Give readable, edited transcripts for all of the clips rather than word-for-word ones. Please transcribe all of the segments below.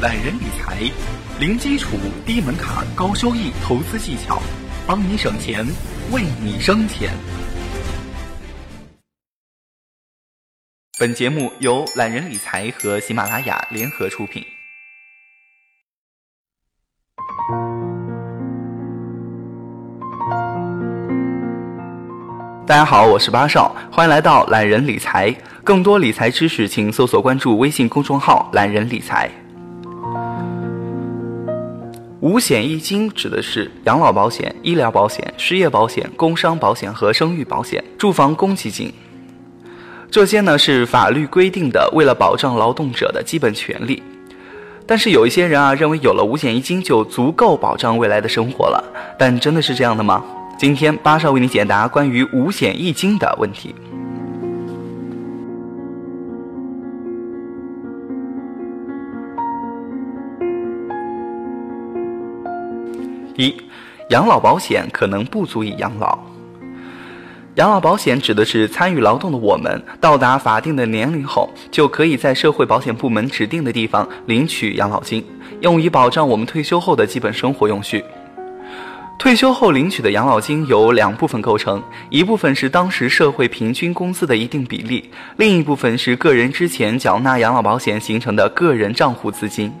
懒人理财，零基础低门槛高收益投资技巧，帮你省钱，为你生钱。本节目由懒人理财和喜马拉雅联合出品。大家好，我是巴少，欢迎来到懒人理财。更多理财知识，请搜索关注微信公众号“懒人理财”。五险一金指的是养老保险、医疗保险、失业保险、工伤保险和生育保险、住房公积金。这些呢是法律规定的，为了保障劳动者的基本权利。但是有一些人认为有了五险一金就足够保障未来的生活了，但真的是这样的吗？今天巴少为你解答关于五险一金的问题。一、养老保险可能不足以养老。养老保险指的是参与劳动的我们到达法定的年龄后，就可以在社会保险部门指定的地方领取养老金，用以保障我们退休后的基本生活用需。退休后领取的养老金由两部分构成，一部分是当时社会平均工资的一定比例，另一部分是个人之前缴纳养老保险形成的个人账户资金。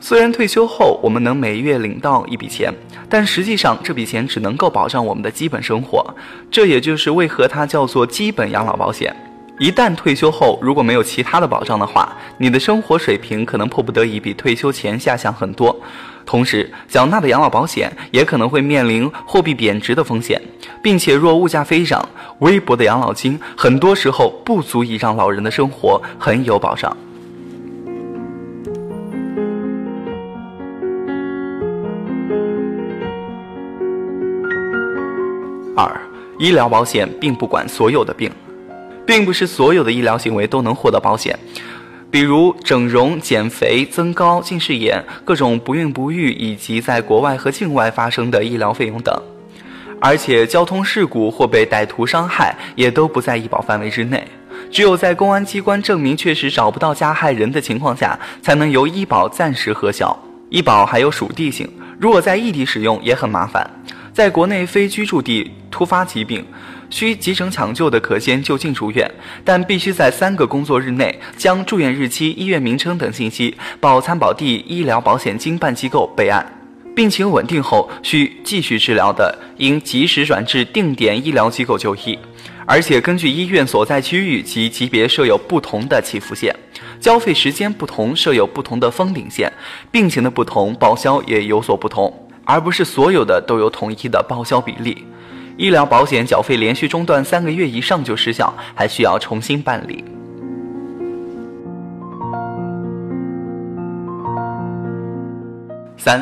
虽然退休后我们能每月领到一笔钱，但实际上这笔钱只能够保障我们的基本生活，这也就是为何它叫做基本养老保险。一旦退休后如果没有其他的保障的话，你的生活水平可能迫不得已比退休前下降很多，同时缴纳的养老保险也可能会面临货币贬值的风险，并且若物价飞涨，微薄的养老金很多时候不足以让老人的生活很有保障。二、医疗保险并不管所有的病。并不是所有的医疗行为都能获得保险，比如整容、减肥、增高、近视眼、各种不孕不育以及在国外和境外发生的医疗费用等。而且交通事故或被歹徒伤害也都不在医保范围之内，只有在公安机关证明确实找不到加害人的情况下，才能由医保暂时核销。医保还有属地性，如果在异地使用也很麻烦。在国内非居住地突发疾病需急诊抢救的，可先就近住院，但必须在3个工作日内将住院日期、医院名称等信息报参保地医疗保险经办机构备案。病情稳定后需继续治疗的，应及时转至定点医疗机构就医，而且根据医院所在区域及级别设有不同的起付线，交费时间不同设有不同的封顶线，病情的不同报销也有所不同，而不是所有的都有统一的报销比例。医疗保险缴费连续中断3个月以上就失效，还需要重新办理。3、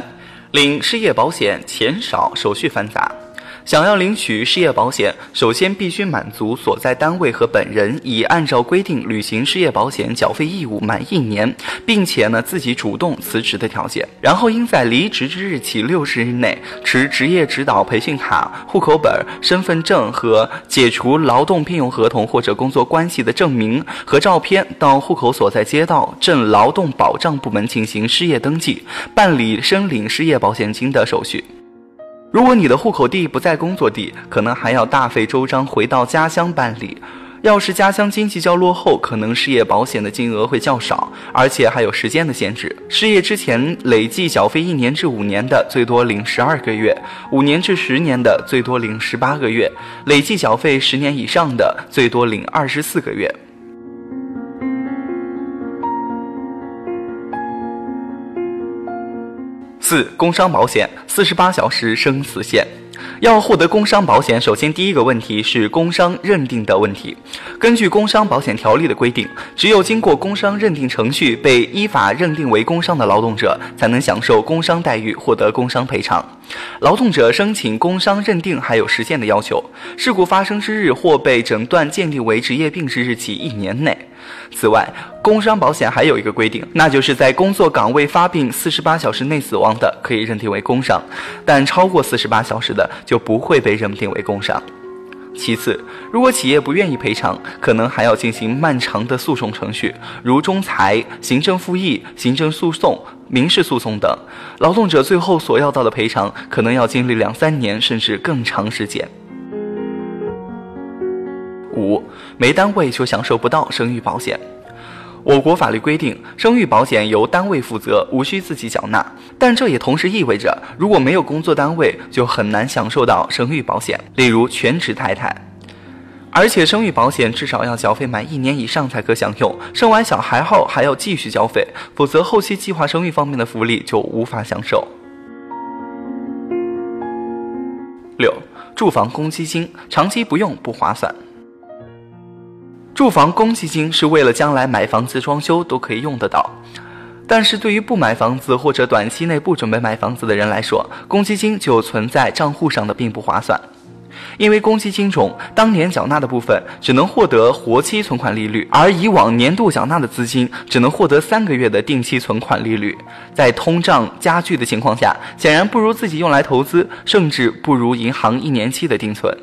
领失业保险钱少手续繁杂。想要领取失业保险，首先必须满足所在单位和本人已按照规定履行失业保险缴费义务满1年，并且自己主动辞职的条件，然后应在离职之日起60日内持职业指导培训卡、户口本、身份证和解除劳动聘用合同或者工作关系的证明和照片到户口所在街道、镇劳动保障部门进行失业登记，办理申领失业保险金的手续。如果你的户口地不在工作地，可能还要大费周章回到家乡办理。要是家乡经济较落后，可能失业保险的金额会较少，而且还有时间的限制。失业之前累计缴费1年至5年的，最多领12个月；5年至10年的，最多领18个月；累计缴费10年以上的，最多领24个月。4、工伤保险48小时生死线。要获得工伤保险，首先第一个问题是工伤认定的问题。根据工伤保险条例的规定，只有经过工伤认定程序被依法认定为工伤的劳动者，才能享受工伤待遇，获得工伤赔偿。劳动者申请工伤认定还有时限的要求，事故发生之日或被诊断鉴定为职业病之日起1年内。此外，工伤保险还有一个规定，那就是在工作岗位发病48小时内死亡的可以认定为工伤，但超过48小时的就不会被认定为工伤。其次，如果企业不愿意赔偿，可能还要进行漫长的诉讼程序，如仲裁、行政复议、行政诉讼、民事诉讼等。劳动者最后所要到的赔偿，可能要经历2-3年甚至更长时间。5. 没单位就享受不到生育保险。我国法律规定，生育保险由单位负责，无需自己缴纳。但这也同时意味着，如果没有工作单位，就很难享受到生育保险，例如全职太太。而且生育保险至少要缴费满1年以上才可享用，生完小孩后还要继续缴费，否则后期计划生育方面的福利就无法享受。6. 住房公积金，长期不用不划算。住房公积金是为了将来买房子装修都可以用得到，但是对于不买房子或者短期内不准备买房子的人来说，公积金就存在账户上的并不划算。因为公积金中当年缴纳的部分只能获得活期存款利率，而以往年度缴纳的资金只能获得3个月的定期存款利率。在通胀加剧的情况下，显然不如自己用来投资，甚至不如银行1年期的定存。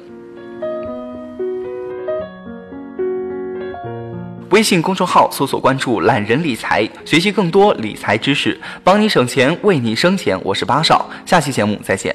微信公众号搜索关注懒人理财，学习更多理财知识，帮你省钱，为你生钱。我是巴少，下期节目再见。